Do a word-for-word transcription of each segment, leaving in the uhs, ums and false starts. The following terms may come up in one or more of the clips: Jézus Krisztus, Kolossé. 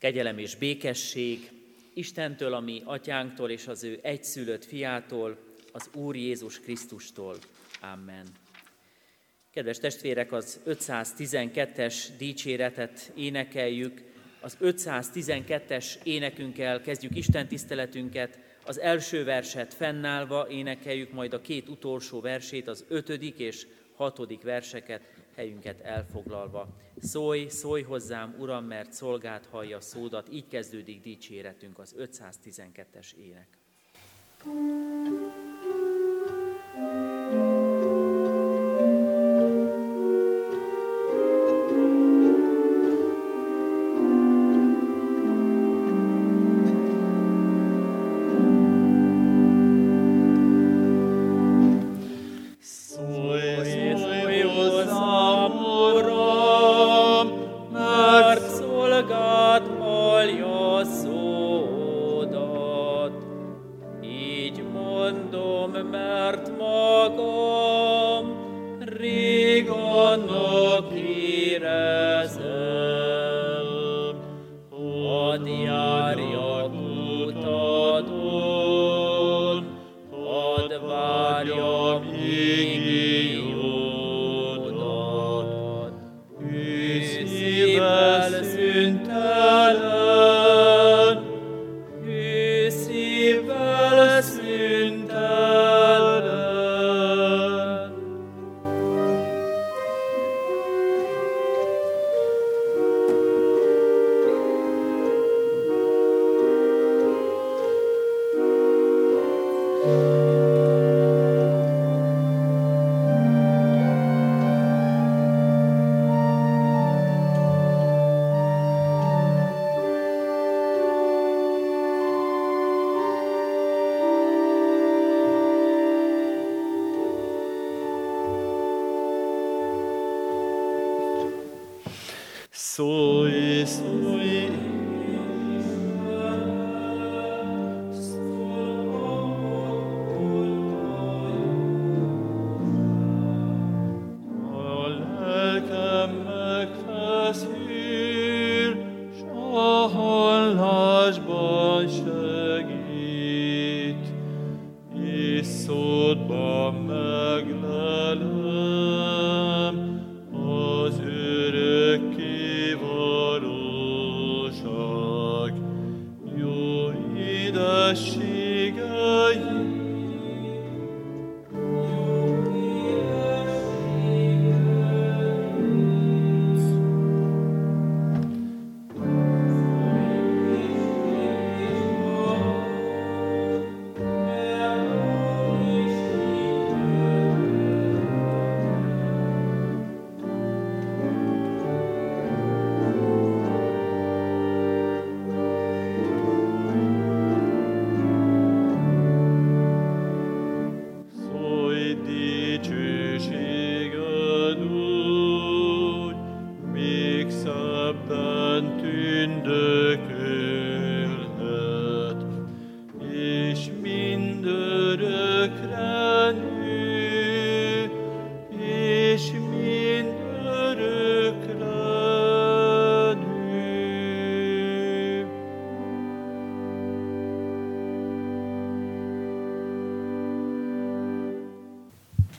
Kegyelem és békesség Istentől, a mi atyánktól és az ő egyszülött fiától, az Úr Jézus Krisztustól. Amen. Kedves testvérek, az ötszáztizenkettes dicséretet énekeljük. Az ötszáztizenkettes énekünkkel kezdjük Isten tiszteletünket. Az első verset fennállva énekeljük, majd a két utolsó versét, az ötödik és hatodik verseket, helyünket elfoglalva. Szólj, szólj hozzám, Uram, mert szolgád hallja szódat. Így kezdődik dicséretünk, az ötszáztizenkettes ének. Szólj, szólj, a lelkem megfeszül, s a hallásban segít, és szódban meglelem az örökké.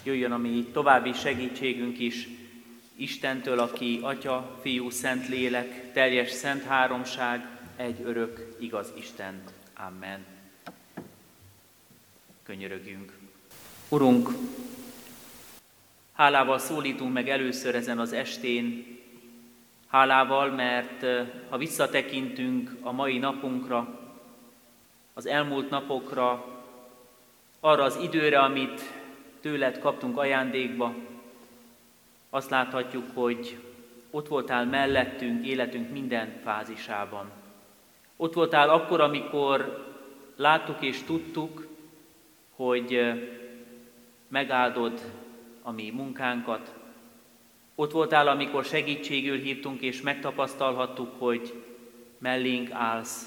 Jöjjön a mi további segítségünk is Istentől, aki Atya, Fiú, Szentlélek, teljes szent háromság, egy örök, igaz Isten. Amen. Könyörögjünk. Urunk, hálával szólítunk meg először ezen az estén, hálával, mert ha visszatekintünk a mai napunkra, az elmúlt napokra, arra az időre, amit tőled kaptunk ajándékba, azt láthatjuk, hogy ott voltál mellettünk, életünk minden fázisában. Ott voltál akkor, amikor láttuk és tudtuk, hogy megáldod a mi munkánkat. Ott voltál, amikor segítségül hívtunk és megtapasztalhattuk, hogy mellénk állsz.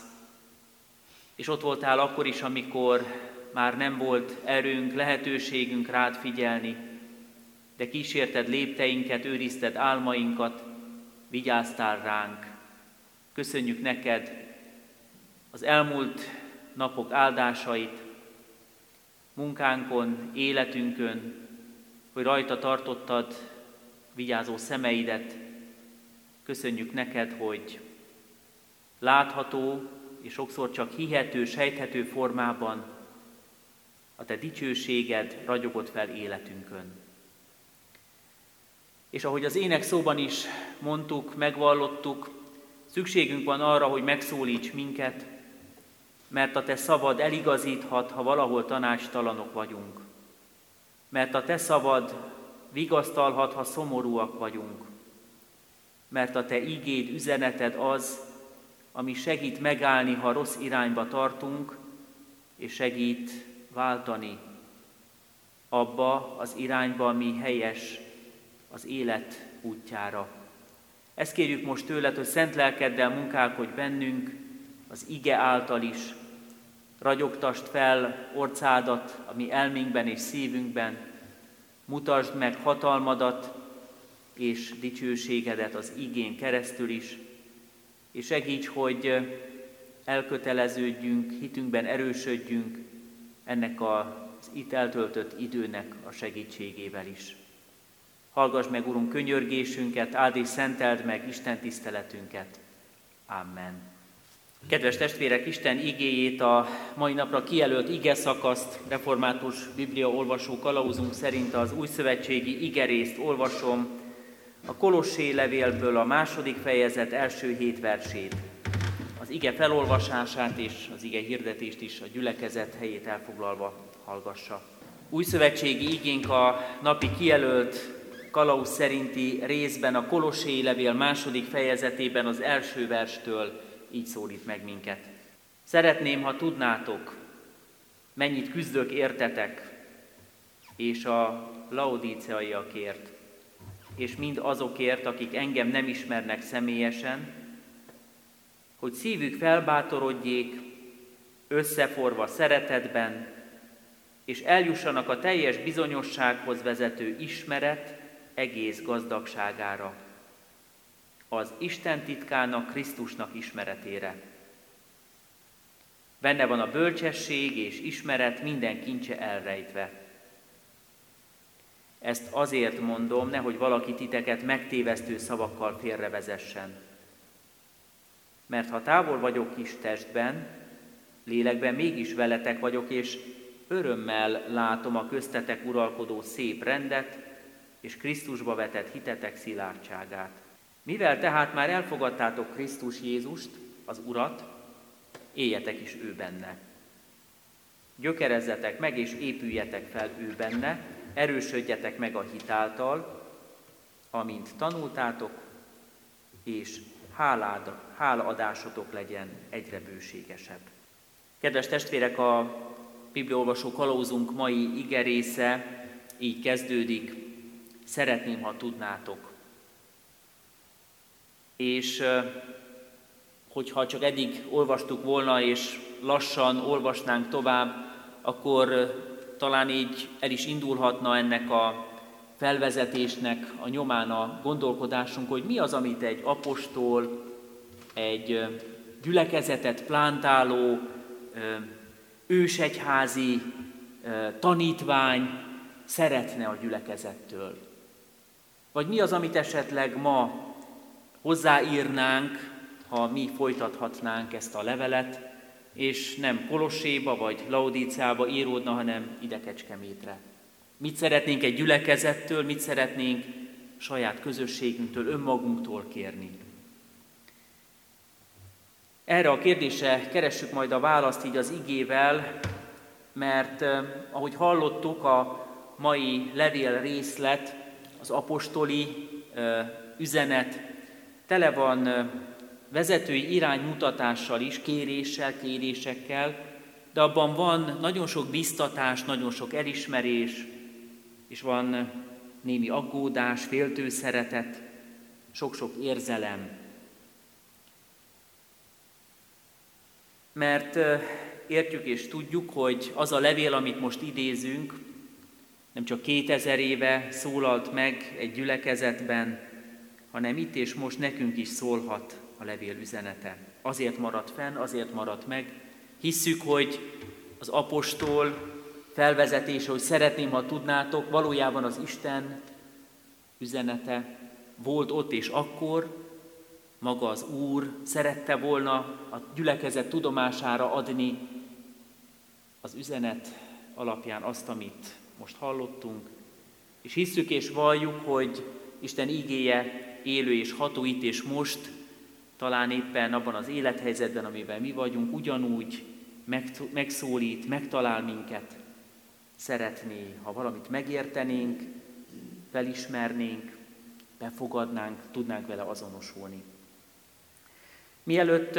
És ott voltál akkor is, amikor már nem volt erőnk, lehetőségünk rád figyelni, de kísérted lépteinket, őrizted álmainkat, vigyáztál ránk. Köszönjük neked az elmúlt napok áldásait, munkánkon, életünkön, hogy rajta tartottad vigyázó szemeidet. Köszönjük neked, hogy látható és sokszor csak hihető, sejthető formában a te dicsőséged ragyogott fel életünkön. És ahogy az ének szóban is mondtuk, megvallottuk, szükségünk van arra, hogy megszólíts minket, mert a te szavad eligazíthat, ha valahol tanácstalanok vagyunk. Mert a te szavad vigasztalhat, ha szomorúak vagyunk. Mert a te ígéd, üzeneted az, ami segít megállni, ha rossz irányba tartunk, és segít váltani abba az irányba, ami helyes az élet útjára. Ezt kérjük most tőled, hogy szent lelkeddel munkálkodj bennünk, az ige által is. Ragyogtasd fel orcádat a mi elménkben és szívünkben, mutasd meg hatalmadat és dicsőségedet az igén keresztül is, és segíts, hogy elköteleződjünk, hitünkben erősödjünk ennek az itt eltöltött időnek a segítségével is. Hallgass meg, Urunk, könyörgésünket, áld és szenteld meg Isten tiszteletünket. Amen. Kedves testvérek, Isten igéjét, a mai napra kijelölt igeszakaszt református bibliaolvasó kalauzunk szerint az újszövetségi igerészt olvasom a Kolossé levélből, a második fejezet első hét versét. Az ige felolvasását és az ige hirdetést is a gyülekezet helyét elfoglalva hallgassa. Újszövetségi igénk a napi kijelölt kalauz szerinti részben a Kolossé levél második fejezetében az első verstől így szólít meg minket. Szeretném, ha tudnátok, mennyit küzdök értetek, és a laodiceaiakért, és mind azokért, akik engem nem ismernek személyesen, hogy szívük felbátorodjék, összeforva szeretetben, és eljussanak a teljes bizonyossághoz vezető ismeret egész gazdagságára, az Isten titkának, Krisztusnak ismeretére. Benne van a bölcsesség és ismeret minden kincse elrejtve. Ezt azért mondom, nehogy valaki titeket megtévesztő szavakkal félrevezessen. Mert ha távol vagyok kis testben, lélekben mégis veletek vagyok, és örömmel látom a köztetek uralkodó szép rendet, és Krisztusba vetett hitetek szilárdságát. Mivel tehát már elfogadtátok Krisztus Jézust, az Urat, éljetek is ő benne. Gyökerezzetek meg és épüljetek fel ő benne, erősödjetek meg a hit által, amint tanultátok, és hálád, hálaadásotok legyen egyre bőségesebb. Kedves testvérek, a bibliaolvasó kalauzunk mai igerésze így kezdődik. Szeretném, ha tudnátok. És hogyha csak eddig olvastuk volna, és lassan olvasnánk tovább, akkor talán így el is indulhatna ennek a felvezetésnek a nyomán a gondolkodásunk, hogy mi az, amit egy apostol, egy gyülekezetet plántáló, ősegyházi tanítvány szeretne a gyülekezettől. Vagy mi az, amit esetleg ma hozzáírnánk, ha mi folytathatnánk ezt a levelet, és nem Kolosséba vagy Laodiceába íródna, hanem ide Kecskemétre. Mit szeretnénk egy gyülekezettől, mit szeretnénk saját közösségünktől, önmagunktól kérni? Erre a kérdésre keressük majd a választ így az igével, mert ahogy hallottuk, a mai levél részlet, az apostoli üzenet tele van vezetői iránymutatással is, kéréssel, kérésekkel, de abban van nagyon sok biztatás, nagyon sok elismerés, és van némi aggódás, féltőszeretet, sok-sok érzelem. Mert értjük és tudjuk, hogy az a levél, amit most idézünk, nem csak kétezer éve szólalt meg egy gyülekezetben, hanem itt és most nekünk is szólhat a levél üzenete. Azért maradt fenn, azért maradt meg. Hisszük, hogy az apostol felvezetése, hogy szeretném, ha tudnátok, valójában az Isten üzenete volt ott és akkor, maga az Úr szerette volna a gyülekezet tudomására adni az üzenet alapján azt, amit most hallottunk, és hisszük és valljuk, hogy Isten igéje élő és ható itt és most, talán éppen abban az élethelyzetben, amiben mi vagyunk, ugyanúgy megszólít, megtalál minket. Szeretné, ha valamit megértenénk, felismernénk, befogadnánk, tudnánk vele azonosulni. Mielőtt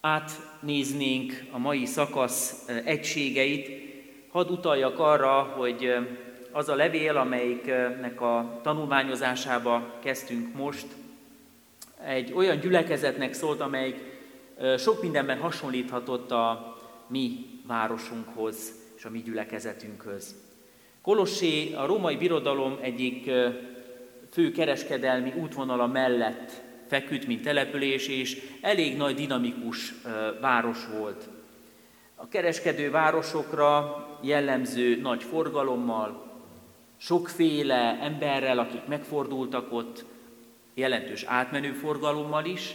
átnéznénk a mai szakasz egységeit, hadd utaljak arra, hogy az a levél, amelyiknek a tanulmányozásába kezdtünk most, egy olyan gyülekezetnek szólt, amelyik sok mindenben hasonlíthatott a mi városunkhoz és a mi gyülekezetünkhöz. Kolossé a római birodalom egyik fő kereskedelmi útvonala mellett feküdt, mint település, és elég nagy dinamikus város volt. A kereskedő városokra jellemző nagy forgalommal, sokféle emberrel, akik megfordultak ott, jelentős átmenő forgalommal is,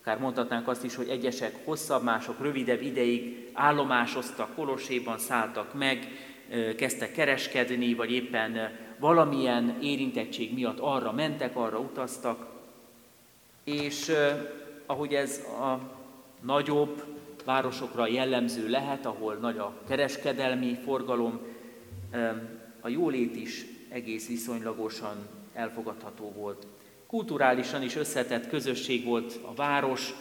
akár mondhatnánk azt is, hogy egyesek hosszabb, mások rövidebb ideig állomásoztak Kolosséban, szálltak meg, kezdtek kereskedni, vagy éppen valamilyen érintettség miatt arra mentek, arra utaztak. És ahogy ez a nagyobb városokra jellemző lehet, ahol nagy a kereskedelmi forgalom, a jólét is egész viszonylagosan elfogadható volt. Kulturálisan is összetett közösség volt a város,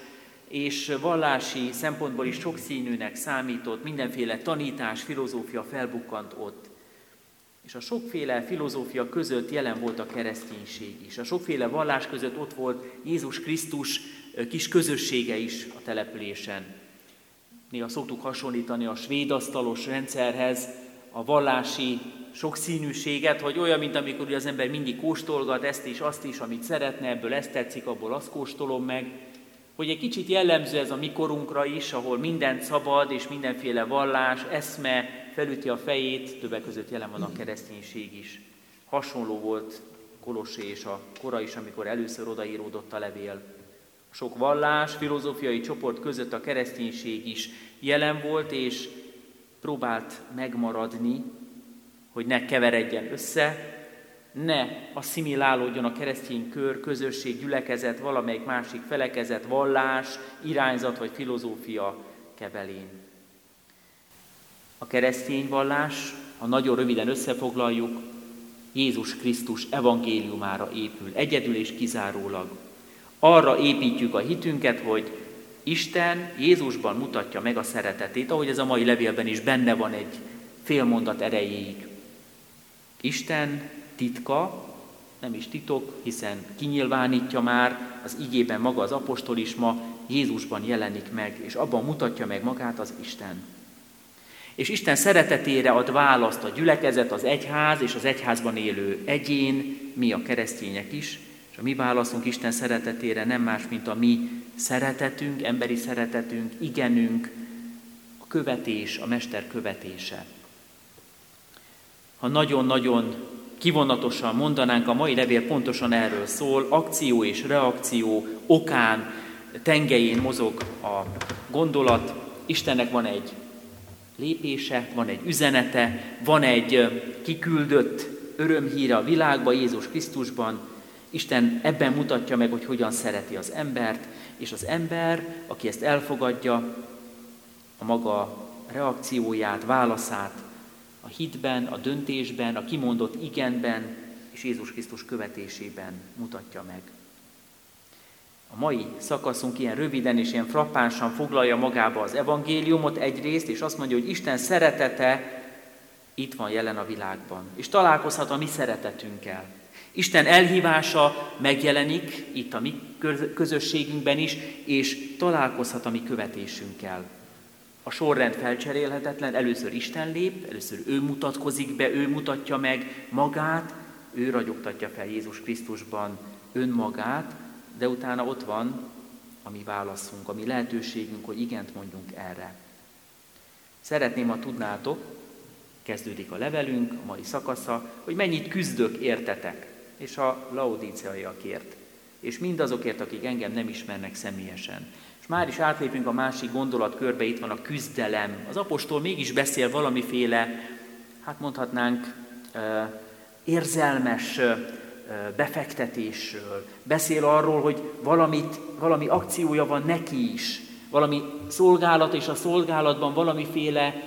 és vallási szempontból is sokszínűnek számított, mindenféle tanítás, filozófia felbukkant ott. És a sokféle filozófia között jelen volt a kereszténység is. A sokféle vallás között ott volt Jézus Krisztus kis közössége is a településen. Néha szoktuk hasonlítani a svéd asztalos rendszerhez a vallási sokszínűséget, hogy olyan, mint amikor az ember mindig kóstolgat ezt is, azt is, amit szeretne, ebből ezt tetszik, abból azt kóstolom meg. Hogy egy kicsit jellemző ez a mi korunkra is, ahol mindent szabad és mindenféle vallás, eszme felüti a fejét, többek között jelen van a kereszténység is. Hasonló volt Kolossé és a kora is, amikor először odaíródott a levél. Sok vallás, filozófiai csoport között a kereszténység is jelen volt, és próbált megmaradni, hogy ne keveredjen össze, ne asszimilálódjon a keresztény kör, közösség, gyülekezet, valamelyik másik felekezet, vallás, irányzat vagy filozófia kebelén. A keresztény vallás, ha nagyon röviden összefoglaljuk, Jézus Krisztus evangéliumára épül, egyedül és kizárólag. Arra építjük a hitünket, hogy Isten Jézusban mutatja meg a szeretetét, ahogy ez a mai levélben is benne van egy félmondat erejéig. Isten titka, nem is titok, hiszen kinyilvánítja már az igében maga az apostol is, ma Jézusban jelenik meg, és abban mutatja meg magát az Isten. És Isten szeretetére ad választ a gyülekezet, az egyház és az egyházban élő egyén, mi a keresztények is, és a mi válaszunk Isten szeretetére nem más, mint a mi szeretetünk, emberi szeretetünk, igenünk, a követés, a mester követése. Ha nagyon-nagyon kivonatosan mondanánk, a mai levél pontosan erről szól, akció és reakció okán, tengelyén mozog a gondolat. Istennek van egy lépése, van egy üzenete, van egy kiküldött örömhíre a világba, Jézus Krisztusban. Isten ebben mutatja meg, hogy hogyan szereti az embert, és az ember, aki ezt elfogadja, a maga reakcióját, válaszát, a hitben, a döntésben, a kimondott igenben és Jézus Krisztus követésében mutatja meg. A mai szakaszunk ilyen röviden és ilyen frappánsan foglalja magába az evangéliumot egyrészt, és azt mondja, hogy Isten szeretete itt van jelen a világban, és találkozhat a mi szeretetünkkel. Isten elhívása megjelenik itt a mi közösségünkben is, és találkozhat a mi követésünkkel. A sorrend felcserélhetetlen, először Isten lép, először ő mutatkozik be, ő mutatja meg magát, ő ragyogtatja fel Jézus Krisztusban önmagát, de utána ott van a mi válaszunk, a mi lehetőségünk, hogy igent mondjunk erre. Szeretném, ha tudnátok, kezdődik a levelünk, a mai szakasza, hogy mennyit küzdök értetek, és a laodíceaiakért, és mindazokért, akik engem nem ismernek személyesen. És már is átlépünk a másik gondolatkörbe, itt van a küzdelem. Az apostol mégis beszél valamiféle, hát mondhatnánk, érzelmes befektetésről. Beszél arról, hogy valamit, valami akciója van neki is, valami szolgálat, és a szolgálatban valamiféle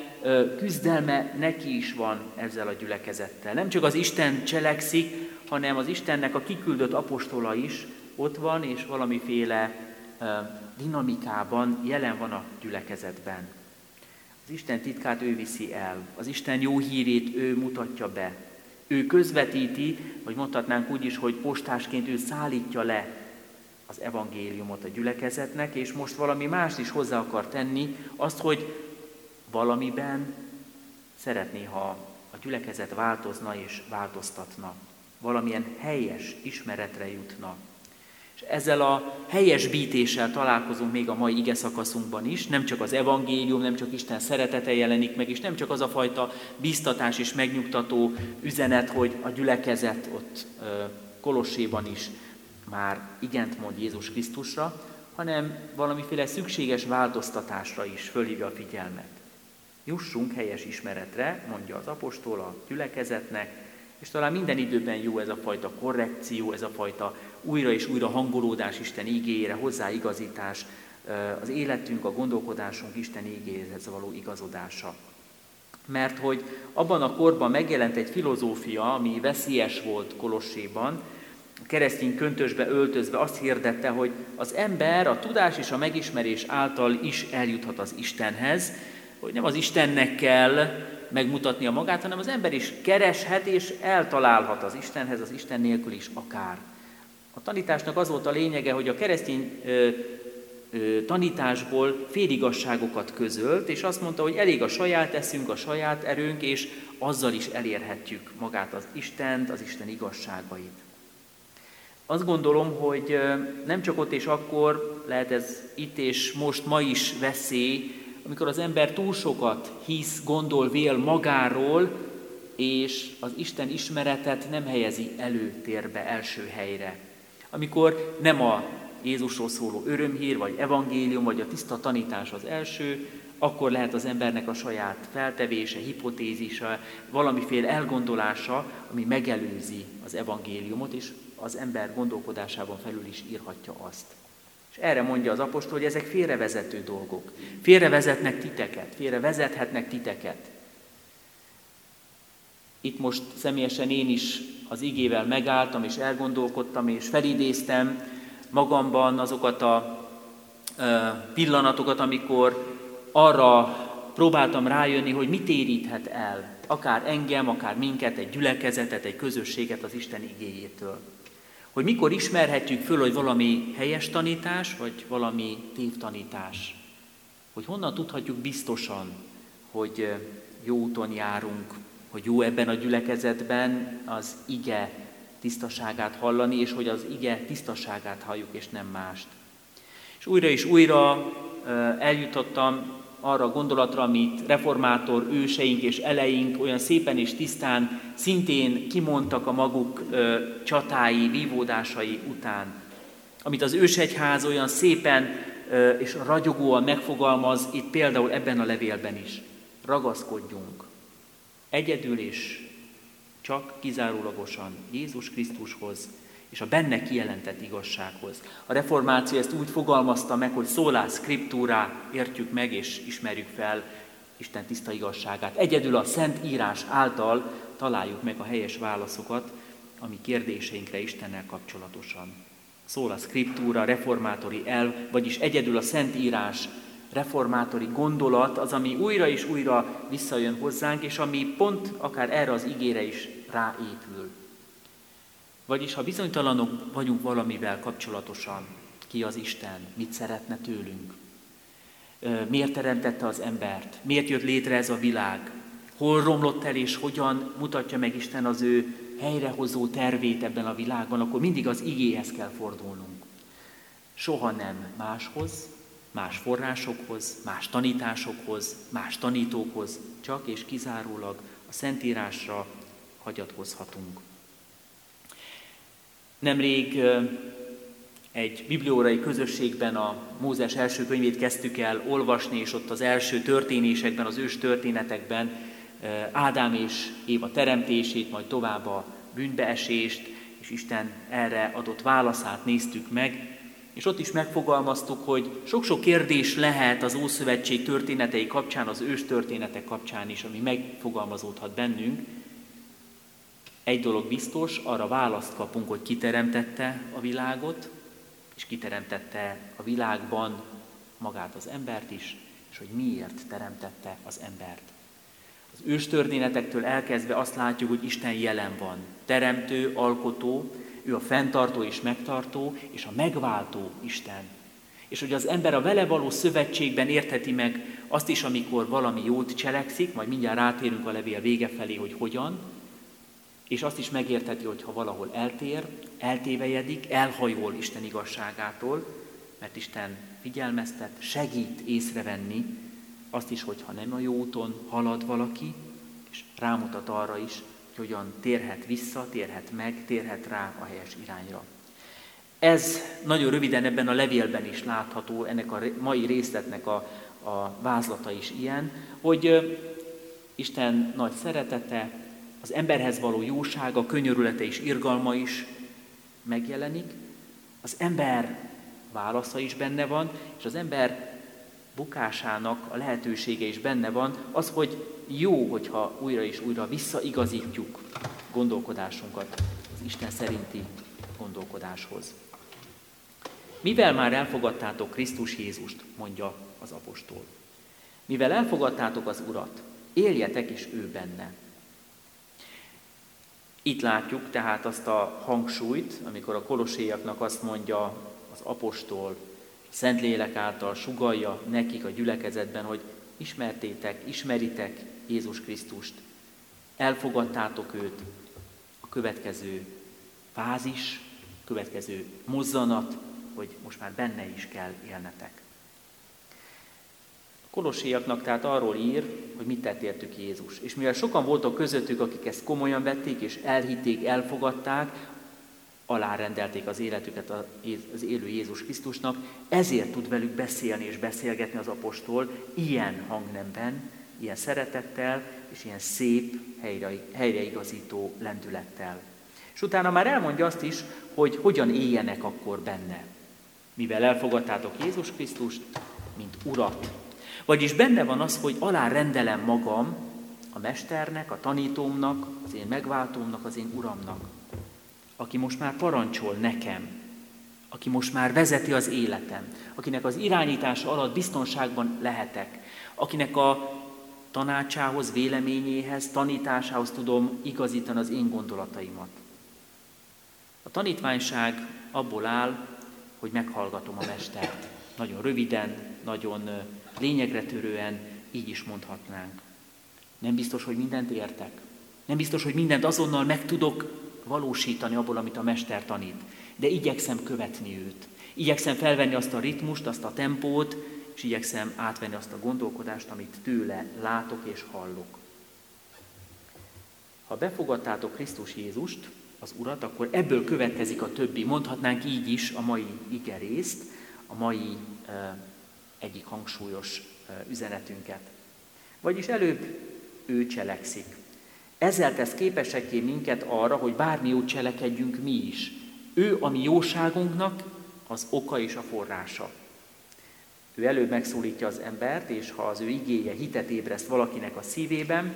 küzdelme neki is van ezzel a gyülekezettel. Nem csak az Isten cselekszik, hanem az Istennek a kiküldött apostola is ott van, és valamiféle dinamikában jelen van a gyülekezetben. Az Isten titkát ő viszi el, az Isten jó hírét ő mutatja be. Ő közvetíti, vagy mondhatnánk úgy is, hogy postásként ő szállítja le az evangéliumot a gyülekezetnek, és most valami mást is hozzá akar tenni, azt, hogy valamiben szeretné, ha a gyülekezet változna és változtatna. Valamilyen helyes ismeretre jutna. És ezzel a helyesbítéssel találkozunk még a mai ige szakaszunkban is, nem csak az evangélium, nem csak Isten szeretete jelenik meg, és nem csak az a fajta biztatás és megnyugtató üzenet, hogy a gyülekezet ott Kolosséban is már igent mond Jézus Krisztusra, hanem valamiféle szükséges változtatásra is fölhívja a figyelmet. Jussunk helyes ismeretre, mondja az apostol a gyülekezetnek, és talán minden időben jó ez a fajta korrekció, ez a fajta újra és újra hangolódás Isten ígéjére, hozzáigazítás, az életünk, a gondolkodásunk Isten ígéhez való igazodása. Mert hogy abban a korban megjelent egy filozófia, ami veszélyes volt Kolosséban, a keresztény köntösbe öltözve azt hirdette, hogy az ember a tudás és a megismerés által is eljuthat az Istenhez, hogy nem az Istennek kell megmutatnia magát, hanem az ember is kereshet és eltalálhat az Istenhez, az Isten nélkül is akár. A tanításnak az volt a lényege, hogy a keresztény ö, ö, tanításból féligasságokat közölt, és azt mondta, hogy elég a saját eszünk, a saját erőnk, és azzal is elérhetjük magát az Istent, az Isten igazságait. Azt gondolom, hogy nem csak ott és akkor, lehet ez itt és most, ma is veszély, amikor az ember túl sokat hisz, gondol, vél magáról, és az Isten ismeretet nem helyezi előtérbe, első helyre. Amikor nem a Jézusról szóló örömhír, vagy evangélium, vagy a tiszta tanítás az első, akkor lehet az embernek a saját feltevése, hipotézise, valamiféle elgondolása, ami megelőzi az evangéliumot, és az ember gondolkodásában felül is írhatja azt. És erre mondja az apostol, hogy ezek félrevezető dolgok. Félrevezetnek titeket, félrevezethetnek titeket. Itt most személyesen én is az igével megálltam, és elgondolkodtam, és felidéztem magamban azokat a pillanatokat, amikor arra próbáltam rájönni, hogy mit éríthet el, akár engem, akár minket, egy gyülekezetet, egy közösséget az Isten igéjétől. Hogy mikor ismerhetjük föl, hogy valami helyes tanítás, vagy valami tévtanítás. Hogy honnan tudhatjuk biztosan, hogy jó úton járunk, hogy jó ebben a gyülekezetben az ige tisztaságát hallani, és hogy az ige tisztaságát halljuk, és nem mást. És újra és újra eljutottam arra a gondolatra, amit reformátor őseink és eleink olyan szépen és tisztán szintén kimondtak a maguk ö, csatái, vívódásai után. Amit az ősegyház olyan szépen ö, és ragyogóan megfogalmaz, itt például ebben a levélben is. Ragaszkodjunk egyedül és csak kizárólagosan Jézus Krisztushoz és a benne kijelentett igazsághoz. A reformáció ezt úgy fogalmazta meg, hogy sola scriptura, értjük meg és ismerjük fel Isten tiszta igazságát. Egyedül a Szent Írás által találjuk meg a helyes válaszokat a mi kérdéseinkre Istennel kapcsolatosan. Sola scriptura, reformátori elv, vagyis egyedül a Szent Írás, reformátori gondolat az, ami újra és újra visszajön hozzánk, és ami pont akár erre az igére is ráépül. Vagyis, ha bizonytalanok vagyunk valamivel kapcsolatosan, ki az Isten, mit szeretne tőlünk, miért teremtette az embert, miért jött létre ez a világ, hol romlott el és hogyan mutatja meg Isten az ő helyrehozó tervét ebben a világban, akkor mindig az igéhez kell fordulnunk. soha nem máshoz, más forrásokhoz, más tanításokhoz, más tanítókhoz, csak és kizárólag a Szentírásra hagyatkozhatunk. Nemrég egy bibliórai közösségben a Mózes első könyvét kezdtük el olvasni, és ott az első történésekben, az ős történetekben Ádám és Éva teremtését, majd tovább a bűnbeesést, és Isten erre adott válaszát néztük meg, és ott is megfogalmaztuk, hogy sok-sok kérdés lehet az Ószövetség történetei kapcsán, az ős történetek kapcsán is, ami megfogalmazódhat bennünk. Egy dolog biztos, arra választ kapunk, hogy ki teremtette a világot, és ki teremtette a világban magát az embert is, és hogy miért teremtette az embert. Az ős történetektől elkezdve azt látjuk, hogy Isten jelen van. Teremtő, alkotó, ő a fenntartó és megtartó, és a megváltó Isten. És hogy az ember a vele való szövetségben értheti meg azt is, amikor valami jót cselekszik, majd mindjárt rátérünk a levél vége felé, hogy hogyan, és azt is megértheti, hogy ha valahol eltér, eltévejedik, elhajol Isten igazságától, mert Isten figyelmeztet, segít észrevenni azt is, hogyha nem a jó úton halad valaki, és rámutat arra is, hogy hogyan térhet vissza, térhet meg, térhet rá a helyes irányra. Ez nagyon röviden ebben a levélben is látható, ennek a mai részletnek a, a vázlata is ilyen, hogy Isten nagy szeretete, az emberhez való jósága, könyörülete és irgalma is megjelenik, az ember válasza is benne van, és az ember bukásának a lehetősége is benne van, az, hogy jó, hogyha újra és újra visszaigazítjuk gondolkodásunkat az Isten szerinti gondolkodáshoz. Mivel már elfogadtátok Krisztus Jézust, mondja az apostol. Mivel elfogadtátok az Urat, éljetek is ő benne. Itt látjuk tehát azt a hangsúlyt, amikor a kolosséaknak azt mondja az apostol, Szentlélek által sugallja nekik a gyülekezetben, hogy ismertétek, ismeritek Jézus Krisztust, elfogadtátok őt, a következő fázis, a következő mozzanat, hogy most már benne is kell élnetek. Kolosséaknak tehát arról ír, hogy mit tett értük Jézus. És mivel sokan voltak közöttük, akik ezt komolyan vették, és elhitték, elfogadták, alárendelték az életüket az élő Jézus Krisztusnak, ezért tud velük beszélni és beszélgetni az apostol ilyen hangnemben, ilyen szeretettel, és ilyen szép, helyre, helyreigazító lendülettel. És utána már elmondja azt is, hogy hogyan éljenek akkor benne. Mivel elfogadtátok Jézus Krisztust, mint Urat. Vagyis benne van az, hogy alárendelem magam a mesternek, a tanítómnak, az én megváltómnak, az én uramnak, aki most már parancsol nekem, aki most már vezeti az életem, akinek az irányítása alatt biztonságban lehetek, akinek a tanácsához, véleményéhez, tanításához tudom igazítani az én gondolataimat. A tanítványság abból áll, hogy meghallgatom a mestert. Nagyon röviden, nagyon lényegre törően, így is mondhatnánk. Nem biztos, hogy mindent értek. Nem biztos, hogy mindent azonnal meg tudok valósítani abból, amit a mester tanít. De igyekszem követni őt. Igyekszem felvenni azt a ritmust, azt a tempót, és igyekszem átvenni azt a gondolkodást, amit tőle látok és hallok. Ha befogadtátok Krisztus Jézust, az Urat, akkor ebből következik a többi. Mondhatnánk így is a mai ige részt, a mai e, egyik hangsúlyos e, üzenetünket. Vagyis előbb ő cselekszik. Ezzel tesz képesekké minket arra, hogy bármi jót cselekedjünk mi is. Ő a mi jóságunknak az oka és a forrása. Ő előbb megszólítja az embert, és ha az ő igéje hitet ébreszt valakinek a szívében,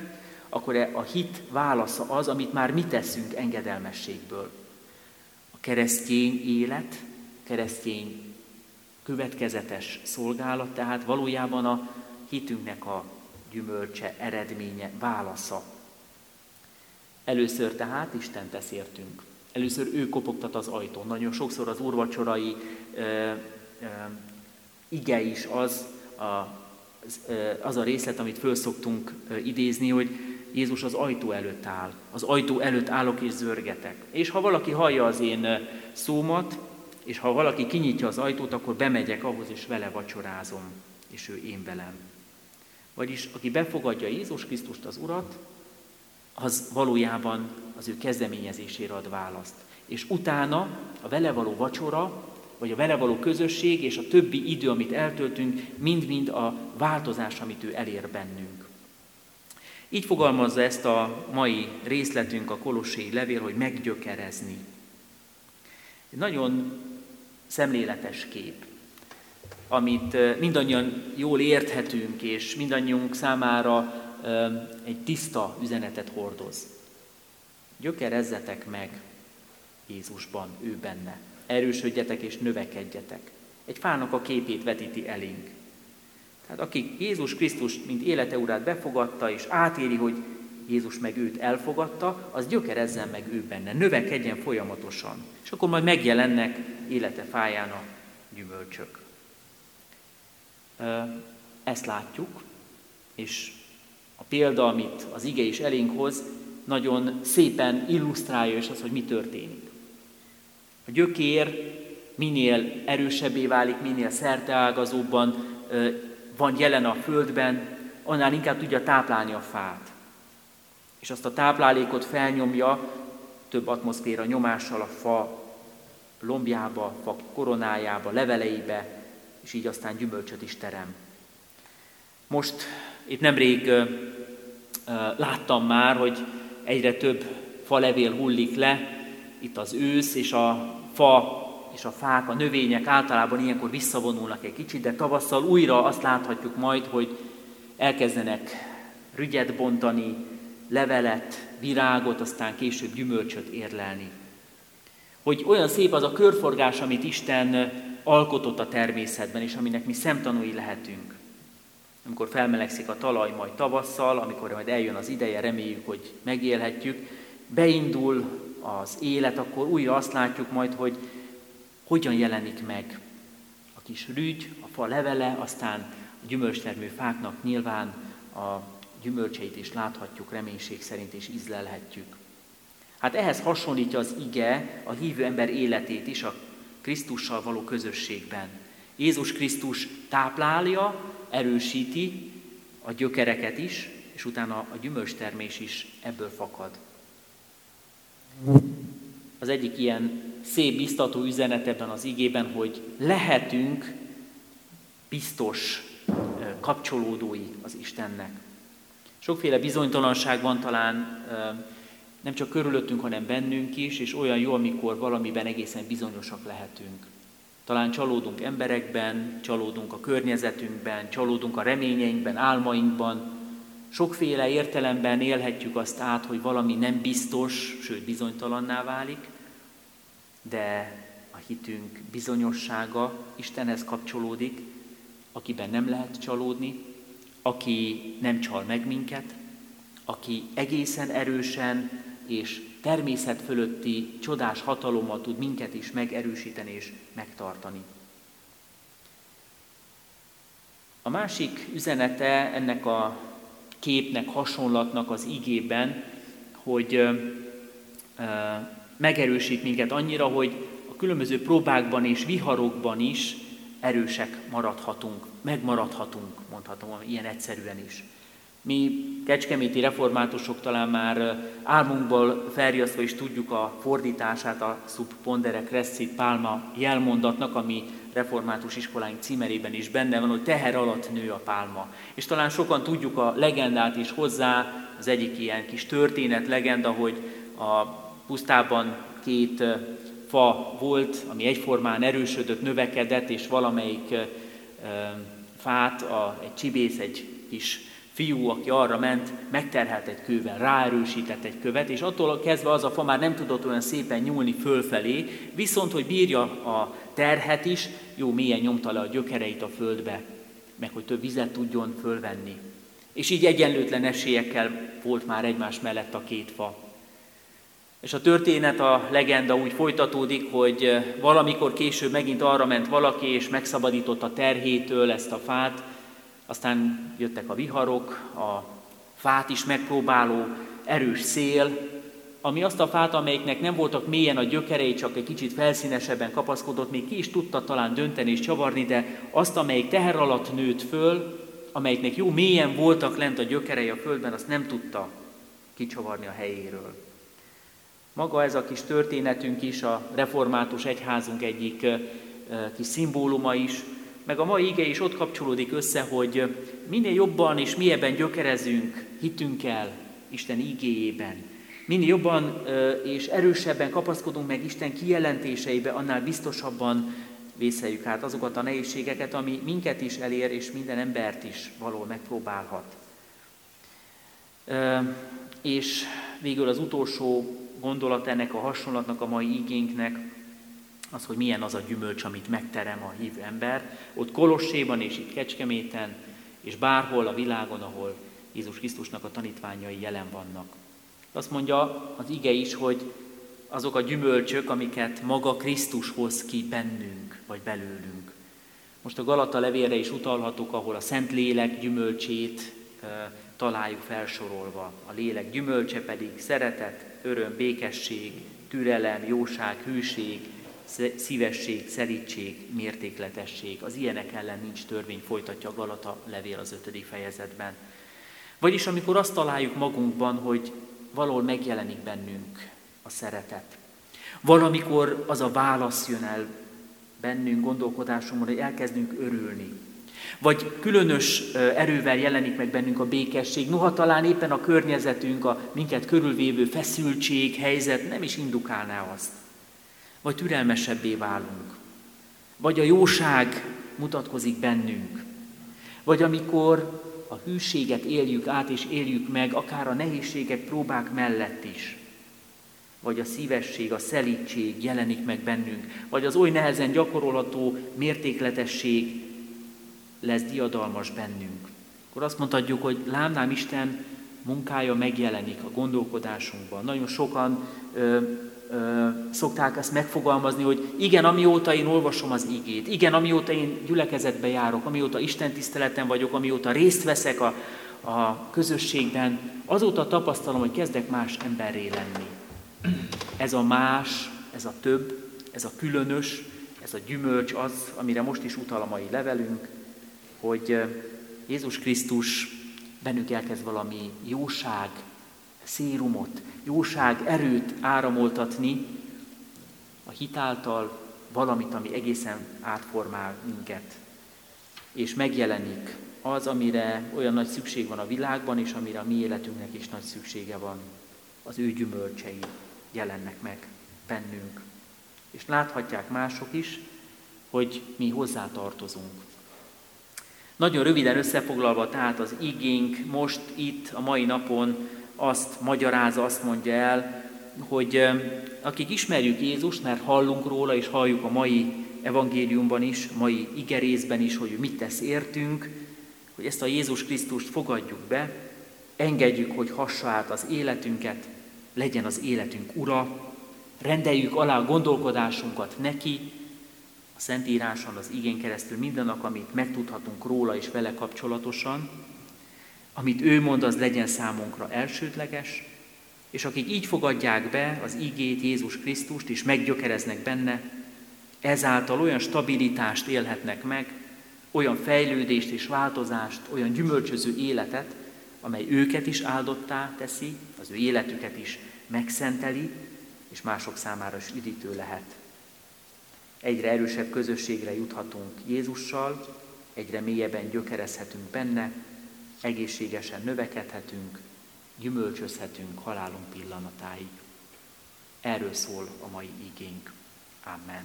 akkor a hit válasza az, amit már mi teszünk engedelmességből. A keresztény élet, keresztény következetes szolgálat, tehát valójában a hitünknek a gyümölcse, eredménye, válasza. Először tehát Isten tesz értünk. Először ő kopogtat az ajtón. Nagyon sokszor az úrvacsorai ö, ö, ige is az a, az a részlet, amit föl szoktunk idézni, hogy Jézus az ajtó előtt áll. Az ajtó előtt állok és zörgetek. És ha valaki hallja az én szómat, és ha valaki kinyitja az ajtót, akkor bemegyek ahhoz, és vele vacsorázom, és ő én velem. Vagyis, aki befogadja Jézus Krisztust, az Urat, az valójában az ő kezdeményezésére ad választ. És utána a vele való vacsora, vagy a vele való közösség és a többi idő, amit eltöltünk, mind-mind a változás, amit ő elér bennünk. Így fogalmazza ezt a mai részletünk a Kolossé levél, hogy meggyökerezni. Egy nagyon szemléletes kép, amit mindannyian jól érthetünk, és mindannyiunk számára egy tiszta üzenetet hordoz. Gyökerezzetek meg Jézusban, ő benne. Erősödjetek és növekedjetek. Egy fának a képét vetíti elénk. Tehát aki Jézus Krisztust, mint élete urát befogadta, és átéri, hogy Jézus meg őt elfogadta, az gyökerezzen meg ő benne, növekedjen folyamatosan. És akkor majd megjelennek élete fáján a gyümölcsök. Ezt látjuk, és a példa, amit az ige is elénk hoz, nagyon szépen illusztrálja is az, hogy mi történik. A gyökér minél erősebbé válik, minél szerteágazóbban van jelen a földben, annál inkább tudja táplálni a fát. És azt a táplálékot felnyomja több atmoszféra nyomással a fa lombjába, fa koronájába, leveleibe, és így aztán gyümölcsöt is terem. Most itt nemrég láttam már, hogy egyre több falevél hullik le, itt az ősz, és a fa, és a fák, a növények általában ilyenkor visszavonulnak egy kicsit, de tavasszal újra azt láthatjuk majd, hogy elkezdenek rügyet bontani, levelet, virágot, aztán később gyümölcsöt érlelni. Hogy olyan szép az a körforgás, amit Isten alkotott a természetben, és aminek mi szemtanúi lehetünk. Amikor felmelegszik a talaj majd tavasszal, amikor majd eljön az ideje, reméljük, hogy megélhetjük, beindul az élet, akkor újra azt látjuk majd, hogy hogyan jelenik meg a kis rügy, a fa levele, aztán a gyümölcstermő fáknak nyilván a gyümölcseit is láthatjuk reménység szerint, és ízlelhetjük. Hát ehhez hasonlítja az ige a hívő ember életét is a Krisztussal való közösségben. Jézus Krisztus táplálja, erősíti a gyökereket is, és utána a gyümölcstermés is ebből fakad. Az egyik ilyen szép, biztató üzenet ebben az igében, hogy lehetünk biztos kapcsolódói az Istennek. Sokféle bizonytalanság van talán nem csak körülöttünk, hanem bennünk is, és olyan jó, amikor valamiben egészen bizonyosak lehetünk. Talán csalódunk emberekben, csalódunk a környezetünkben, csalódunk a reményeinkben, álmainkban. Sokféle értelemben élhetjük azt át, hogy valami nem biztos, sőt bizonytalanná válik, de a hitünk bizonyossága Istenhez kapcsolódik, akiben nem lehet csalódni, aki nem csal meg minket, aki egészen erősen és természet fölötti csodás hatalommal tud minket is megerősíteni és megtartani. A másik üzenete ennek a képnek, hasonlatnak az igében, hogy ö, ö, megerősít minket annyira, hogy a különböző próbákban és viharokban is erősek maradhatunk, megmaradhatunk, mondhatom ilyen egyszerűen is. Mi kecskeméti reformátusok talán már álmunkból felriasztva is tudjuk a fordítását a sub pondere crescit pálma jelmondatnak, ami református iskoláink címerében is benne van, hogy teher alatt nő a pálma. És talán sokan tudjuk a legendát is hozzá, az egyik ilyen kis történet, legenda, hogy a pusztában két fa volt, ami egyformán erősödött, növekedett, és valamelyik fát a, egy csibész, egy kis fiú, aki arra ment, megterhelt egy kővel, ráerősített egy követ, és attól kezdve az a fa már nem tudott olyan szépen nyúlni fölfelé, viszont, hogy bírja a terhet is, jó mélyen nyomta le a gyökereit a földbe, meg hogy több vizet tudjon fölvenni. És így egyenlőtlen esélyekkel volt már egymás mellett a két fa. És a történet, a legenda úgy folytatódik, hogy valamikor később megint arra ment valaki, és megszabadította terhétől ezt a fát, aztán jöttek a viharok, a fát is megpróbáló erős szél, ami azt a fát, amelyiknek nem voltak mélyen a gyökerei, csak egy kicsit felszínesebben kapaszkodott, még ki is tudta talán dönteni és csavarni, de azt, amelyik teher alatt nőtt föl, amelyiknek jó mélyen voltak lent a gyökerei a földben, azt nem tudta kicsavarni a helyéről. Maga ez a kis történetünk is, a református egyházunk egyik kis szimbóluma is, meg a mai ige is ott kapcsolódik össze, hogy minél jobban és mélyebben gyökerezünk hitünkkel Isten igéjében, minél jobban és erősebben kapaszkodunk meg Isten kijelentéseibe, annál biztosabban vészeljük át azokat a nehézségeket, ami minket is elér, és minden embert is valahol megpróbálhat. És végül az utolsó gondolat ennek a hasonlatnak, a mai igénknek, az, hogy milyen az a gyümölcs, amit megterem a hívő ember, ott Kolosséban és itt Kecskeméten, és bárhol a világon, ahol Jézus Krisztusnak a tanítványai jelen vannak. Azt mondja az ige is, hogy azok a gyümölcsök, amiket maga Krisztus hoz ki bennünk, vagy belőlünk. Most a Galata levélre is utalhatok, ahol a Szentlélek gyümölcsét e, találjuk felsorolva. A lélek gyümölcse pedig szeretet, öröm, békesség, türelem, jóság, hűség, szívesség, szerítség, mértékletesség. Az ilyenek ellen nincs törvény, folytatja a Galata levél az ötödik fejezetben. Vagyis amikor azt találjuk magunkban, hogy valahol megjelenik bennünk a szeretet. Valamikor az a válasz jön el bennünk gondolkodásunkban, hogy elkezdünk örülni. Vagy különös erővel jelenik meg bennünk a békesség. Noha talán éppen a környezetünk, a minket körülvévő feszültség, helyzet nem is indukálná azt. Vagy türelmesebbé válunk. Vagy a jóság mutatkozik bennünk. Vagy amikor a hűséget éljük át és éljük meg, akár a nehézségek, próbák mellett is. Vagy a szívesség, a szelítség jelenik meg bennünk. Vagy az oly nehezen gyakorolható mértékletesség lesz diadalmas bennünk. Akkor azt mondhatjuk, hogy lámlám Isten munkája megjelenik a gondolkodásunkban. Nagyon sokan ö, ö, szokták ezt megfogalmazni, hogy igen, amióta én olvasom az igét, igen, amióta én gyülekezetbe járok, amióta Isten tiszteleten vagyok, amióta részt veszek a, a közösségben, azóta tapasztalom, hogy kezdek más emberré lenni. Ez a más, ez a több, ez a különös, ez a gyümölcs az, amire most is utal a mai levelünk, hogy Jézus Krisztus bennünk elkezd valami jóság szérumot, jóság erőt áramoltatni a hit által, valamit, ami egészen átformál minket. És megjelenik az, amire olyan nagy szükség van a világban, és amire a mi életünknek is nagy szüksége van. Az ő gyümölcsei jelennek meg bennünk. És láthatják mások is, hogy mi hozzátartozunk. Nagyon röviden összefoglalva tehát az igénk most itt a mai napon azt magyarázza, azt mondja el, hogy akik ismerjük Jézust, mert hallunk róla és halljuk a mai evangéliumban is, a mai igerészben is, hogy mit tesz értünk, hogy ezt a Jézus Krisztust fogadjuk be, engedjük, hogy hassa át az életünket, legyen az életünk ura, rendeljük alá a gondolkodásunkat neki, a Szentíráson, az igén keresztül mindennak, amit megtudhatunk róla és vele kapcsolatosan, amit ő mond, az legyen számunkra elsődleges, és akik így fogadják be az igét, Jézus Krisztust, és meggyökereznek benne, ezáltal olyan stabilitást élhetnek meg, olyan fejlődést és változást, olyan gyümölcsöző életet, amely őket is áldottá teszi, az ő életüket is megszenteli, és mások számára is üdítő lehet. Egyre erősebb közösségre juthatunk Jézussal, egyre mélyebben gyökerezhetünk benne, egészségesen növekedhetünk, gyümölcsözhetünk halálunk pillanatáig. Erről szól a mai igénk. Amen.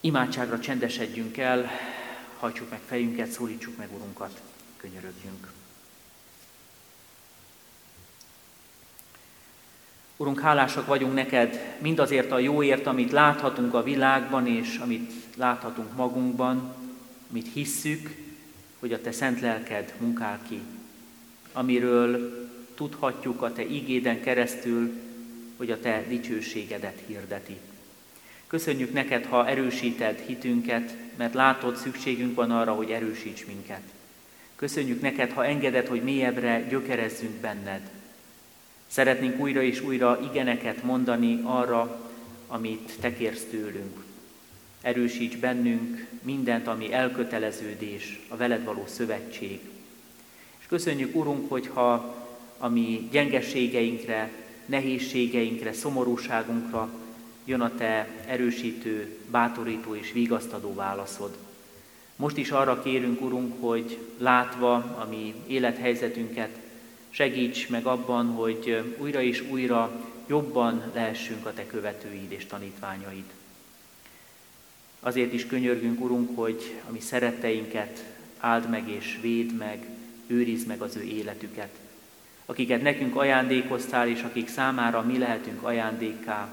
Imádságra csendesedjünk el, hajtsuk meg fejünket, szólítsuk meg Urunkat, könyörögjünk. Urunk, hálásak vagyunk neked mindazért a jóért, amit láthatunk a világban, és amit láthatunk magunkban, amit hisszük, hogy a te szent lelked munkál ki, amiről tudhatjuk a te igéden keresztül, hogy a te dicsőségedet hirdeti. Köszönjük neked, ha erősíted hitünket, mert látod, szükségünk van arra, hogy erősíts minket. Köszönjük neked, ha engeded, hogy mélyebbre gyökerezzünk benned. Szeretnénk újra és újra igeneket mondani arra, amit te kérsz tőlünk. Erősíts bennünk mindent, ami elköteleződés, a veled való szövetség. És köszönjük, Urunk, hogyha a mi gyengeségeinkre, nehézségeinkre, szomorúságunkra jön a te erősítő, bátorító és vigasztadó válaszod. Most is arra kérünk, Urunk, hogy látva a mi élethelyzetünket, segíts meg abban, hogy újra és újra jobban lehessünk a te követőid és tanítványaid. Azért is könyörgünk, Urunk, hogy a mi szeretteinket áld meg és védd meg, őrizd meg az ő életüket, akiket nekünk ajándékoztál, és akik számára mi lehetünk ajándékká.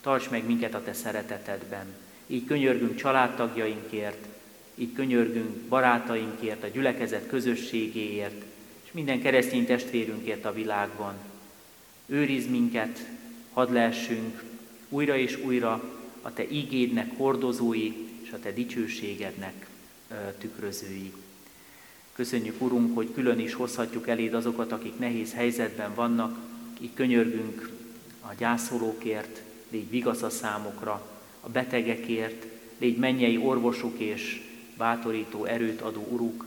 Tarts meg minket a te szeretetedben. Így könyörgünk családtagjainkért, így könyörgünk barátainkért, a gyülekezet közösségéért, és minden keresztény testvérünkért a világban. Őrizd minket, hadd lehessünk újra és újra a te ígédnek hordozói, és a te dicsőségednek tükrözői. Köszönjük, Urunk, hogy külön is hozhatjuk eléd azokat, akik nehéz helyzetben vannak, így könyörgünk a gyászolókért, légy vigasz a számokra, a betegekért, légy mennyei orvosuk és bátorító erőt adó uruk.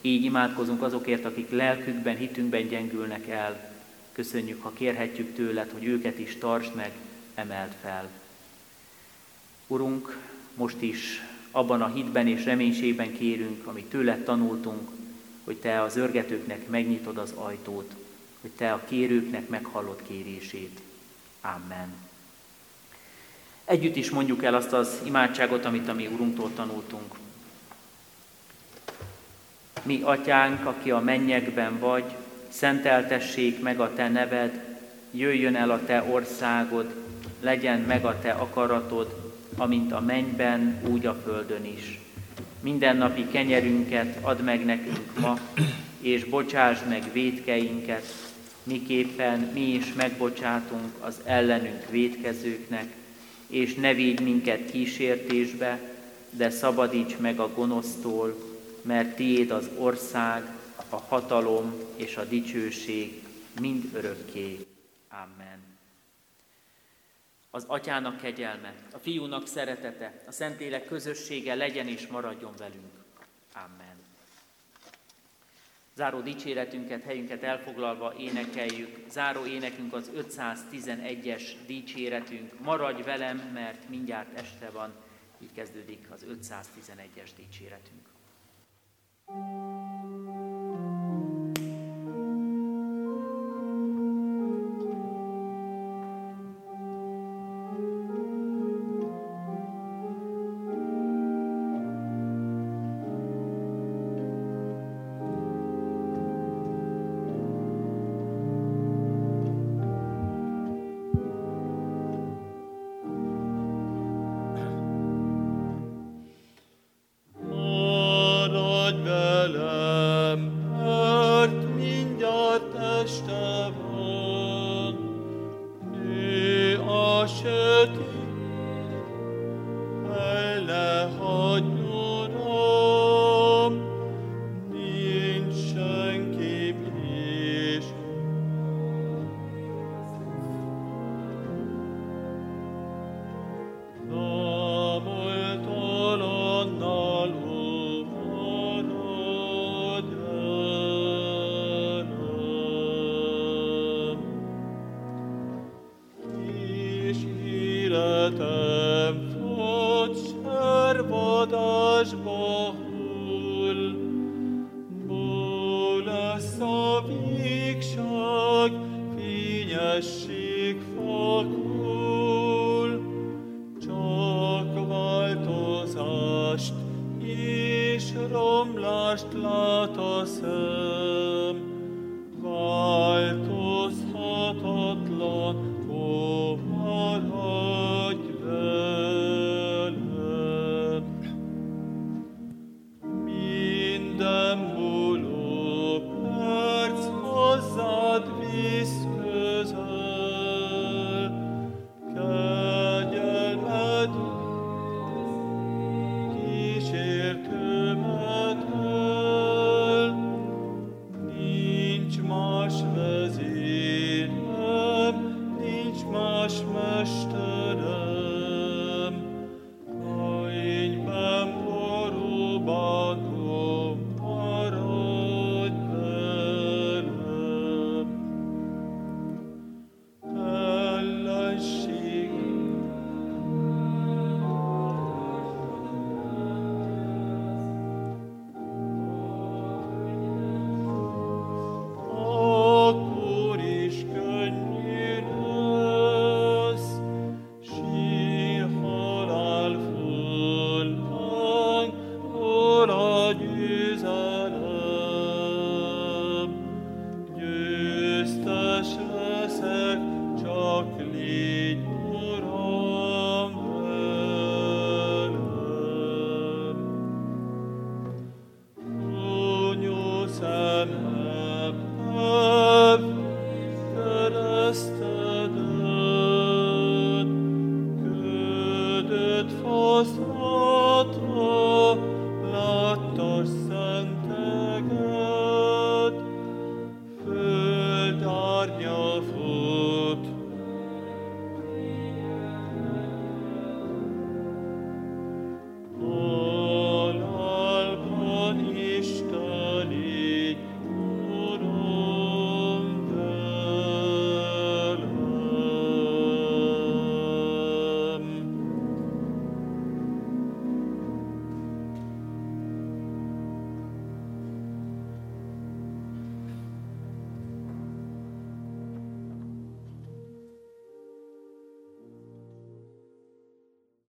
Így imádkozunk azokért, akik lelkükben, hitünkben gyengülnek el. Köszönjük, ha kérhetjük tőled, hogy őket is tartsd meg, emeld fel. Urunk, most is abban a hitben és reménységben kérünk, amit tőled tanultunk, hogy te az örgetőknek megnyitod az ajtót, hogy te a kérőknek meghallod kérését. Amen. Együtt is mondjuk el azt az imádságot, amit a mi Urunktól tanultunk. Mi, Atyánk, aki a mennyekben vagy, szenteltessék meg a te neved, jöjjön el a te országod, legyen meg a te akaratod, amint a mennyben, úgy a földön is. Mindennapi kenyerünket add meg nekünk ma, és bocsásd meg vétkeinket, miképpen mi is megbocsátunk az ellenünk vétkezőknek, és ne védj minket kísértésbe, de szabadíts meg a gonosztól, mert tiéd az ország, a hatalom és a dicsőség mind örökké. Amen. Az Atyának kegyelme, a Fiúnak szeretete, a Szentlélek közössége legyen és maradjon velünk. Amen. Záró dicséretünket, helyünket elfoglalva énekeljük. Záró énekünk az ötszáztizenegyes dicséretünk. Maradj velem, mert mindjárt este van. Így kezdődik az ötszáztizenegyes dicséretünk. Nincs más vezér. Szent.